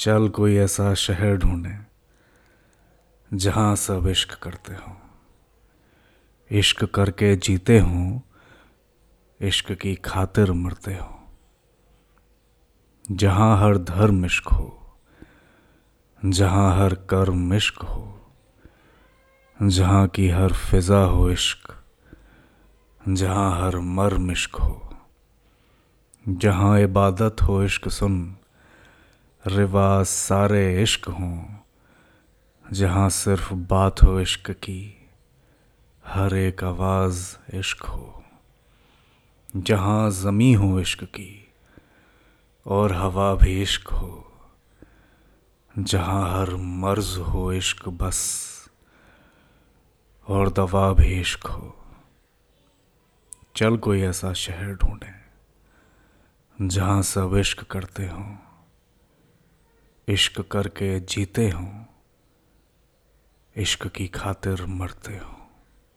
चल कोई ऐसा शहर ढूंढें जहाँ सब इश्क करते हों, इश्क करके जीते हों, इश्क की खातिर मरते हों, जहाँ हर धर्म इश्क हो, जहाँ हर कर्म इश्क हो, जहाँ की हर फिजा हो इश्क, जहाँ हर मर्म इश्क हो, जहाँ इबादत हो इश्क सुन, रिवाज सारे इश्क हों, जहाँ सिर्फ बात हो इश्क की, हर एक आवाज़ इश्क हो, जहाँ ज़मीं हो इश्क की और हवा भी इश्क हो, जहाँ हर मर्ज हो इश्क बस और दवा भी इश्क हो। चल कोई ऐसा शहर ढूंढें जहाँ सब इश्क करते हों, इश्क करके जीते हों, इश्क की खातिर मरते हों।